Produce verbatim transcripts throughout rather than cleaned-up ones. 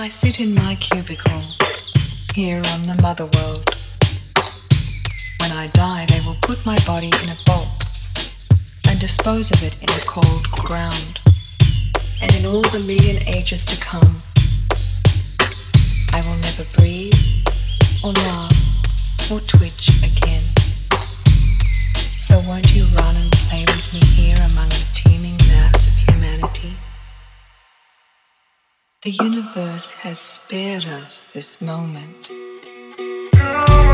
I sit in my cubicle, here on the mother world. When I die, they will put my body in a box and dispose of it in the cold ground. And in all the million ages to come, I will never breathe, or laugh, or twitch again. So won't you run and play with me here among the teeming mass of humanity? The universe has spared us this moment. Let's go.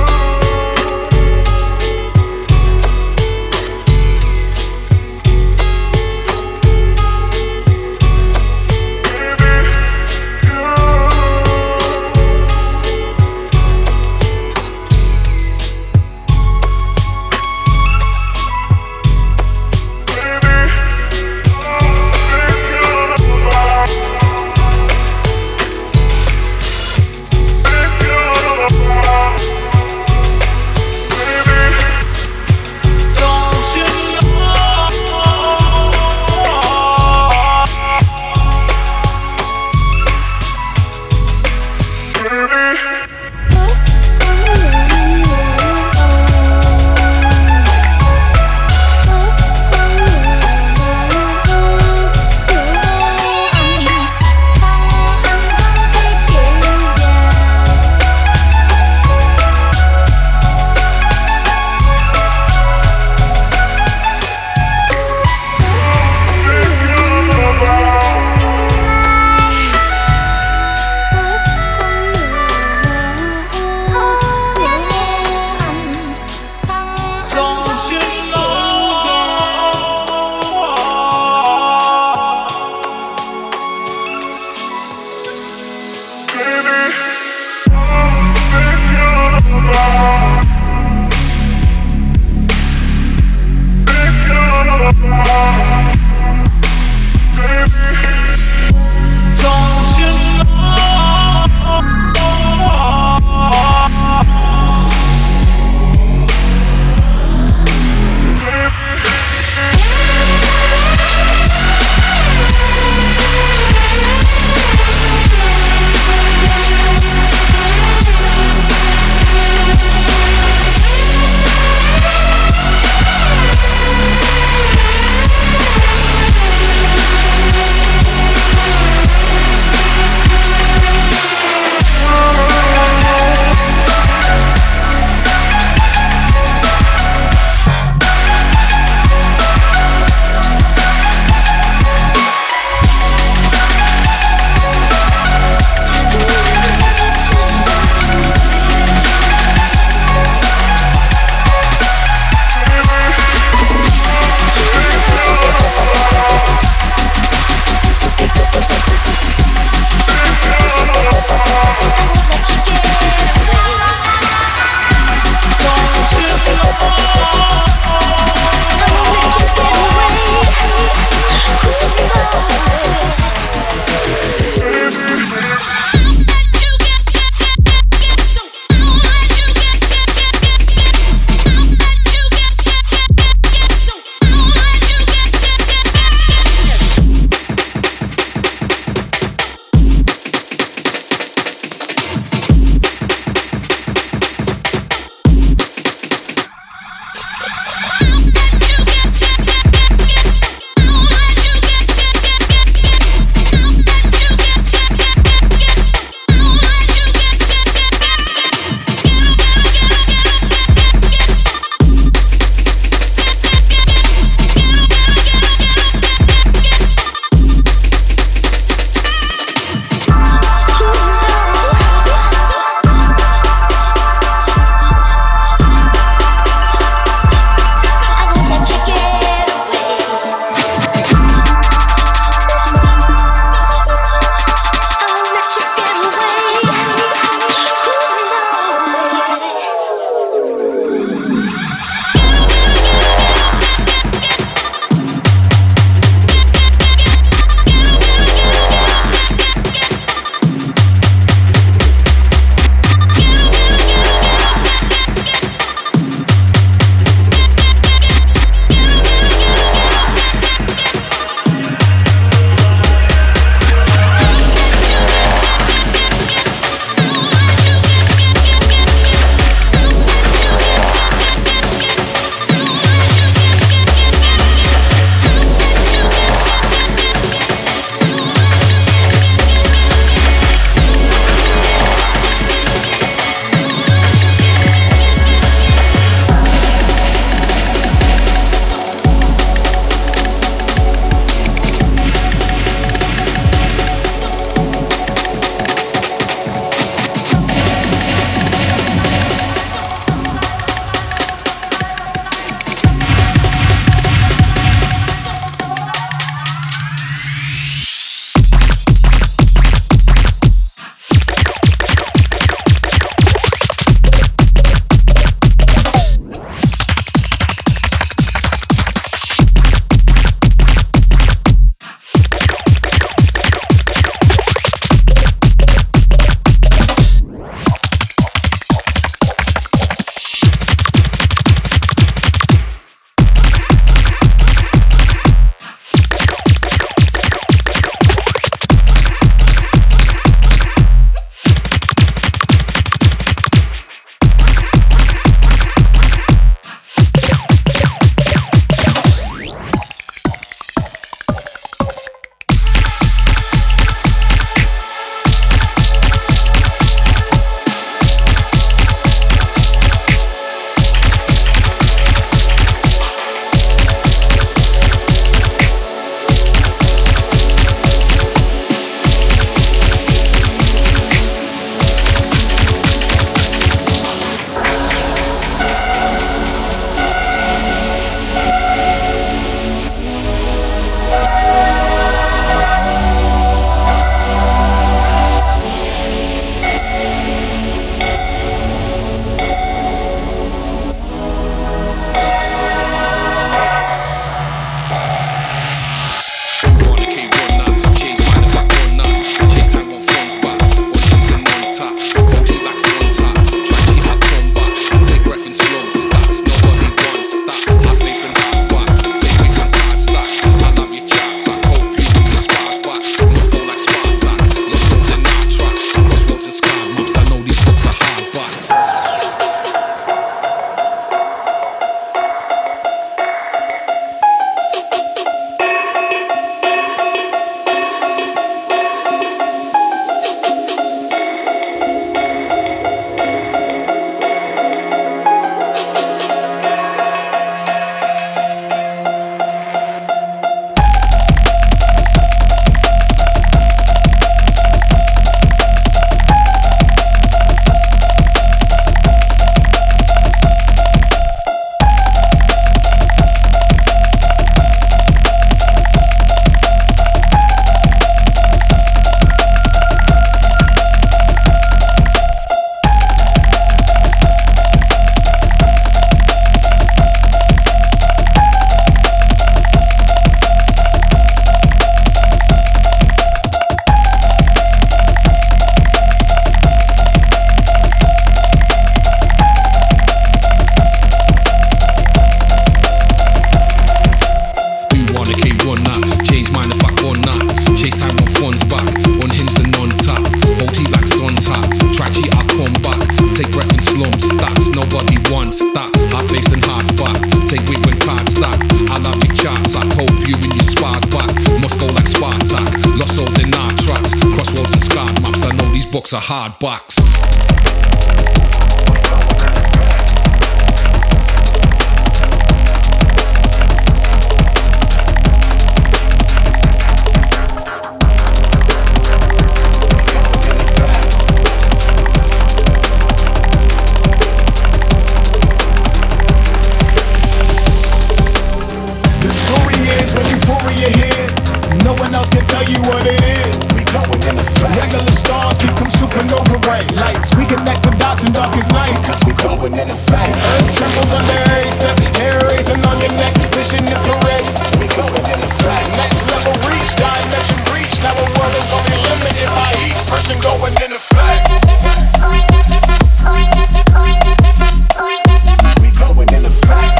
non-stop. I face them hard fuck. Take weight when pride stop. I love your charts. I hope you and your spies back. Must go like Spartak. Lost souls in our tracks. Crossroads and scar maps. I know these books are hard box. No one else can tell you what it is. We going in effect. Regular stars become supernova bright lights. We connect the dots in darkest nights. We going in effect. Earth trembles under every step. Hair raising on your neck. Vision infrared. We going in effect. Next level reach. Dimension breach. Now our world is only limited by each person going in effect. We going in effect.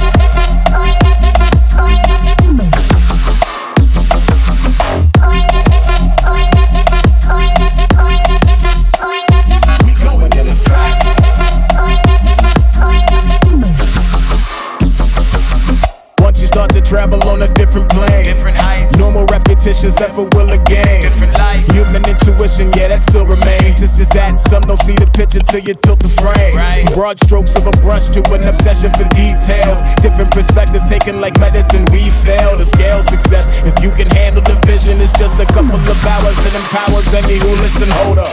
Travel on a different plane, different heights. Normal repetitions never will again. Different life. Human intuition, yeah, that still remains. It's just that some don't see the picture till you tilt the frame. Right. Broad strokes of a brush to an obsession for details. Different perspective taken like medicine. We fail to scale success. If you can handle the vision, it's just a couple of hours. It empowers any who listen. Hold up.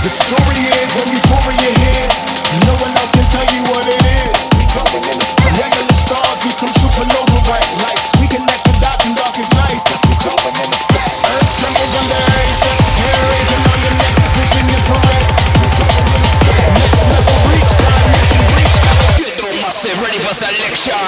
The story is when euphoria hits, no one else can tell you what it is. We going in effect. Regular stars become supernova bright lights. We connect the dots in darkest nights. We going in effect. Earth trembles under every step. Hair raising on your neck. Vision infrared. We going in effect. Next level reach. Dimension breach. Get the massive ready for selection.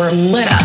were lit up.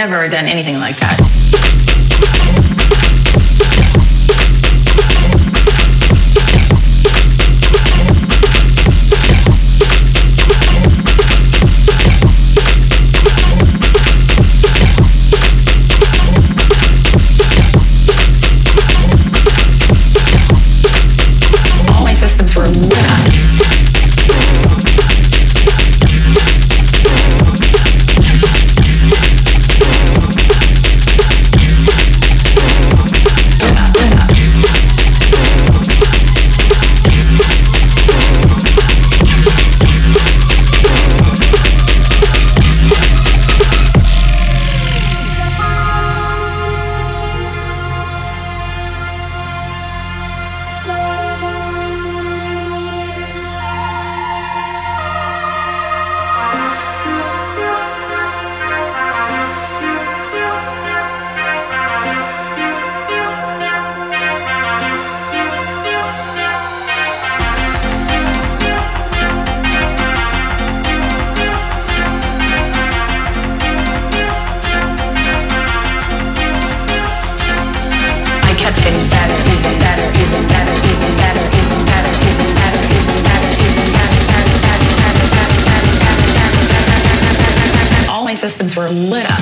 Never done anything like that. All my systems were lit up. All my systems were lit up.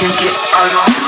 didn't get out of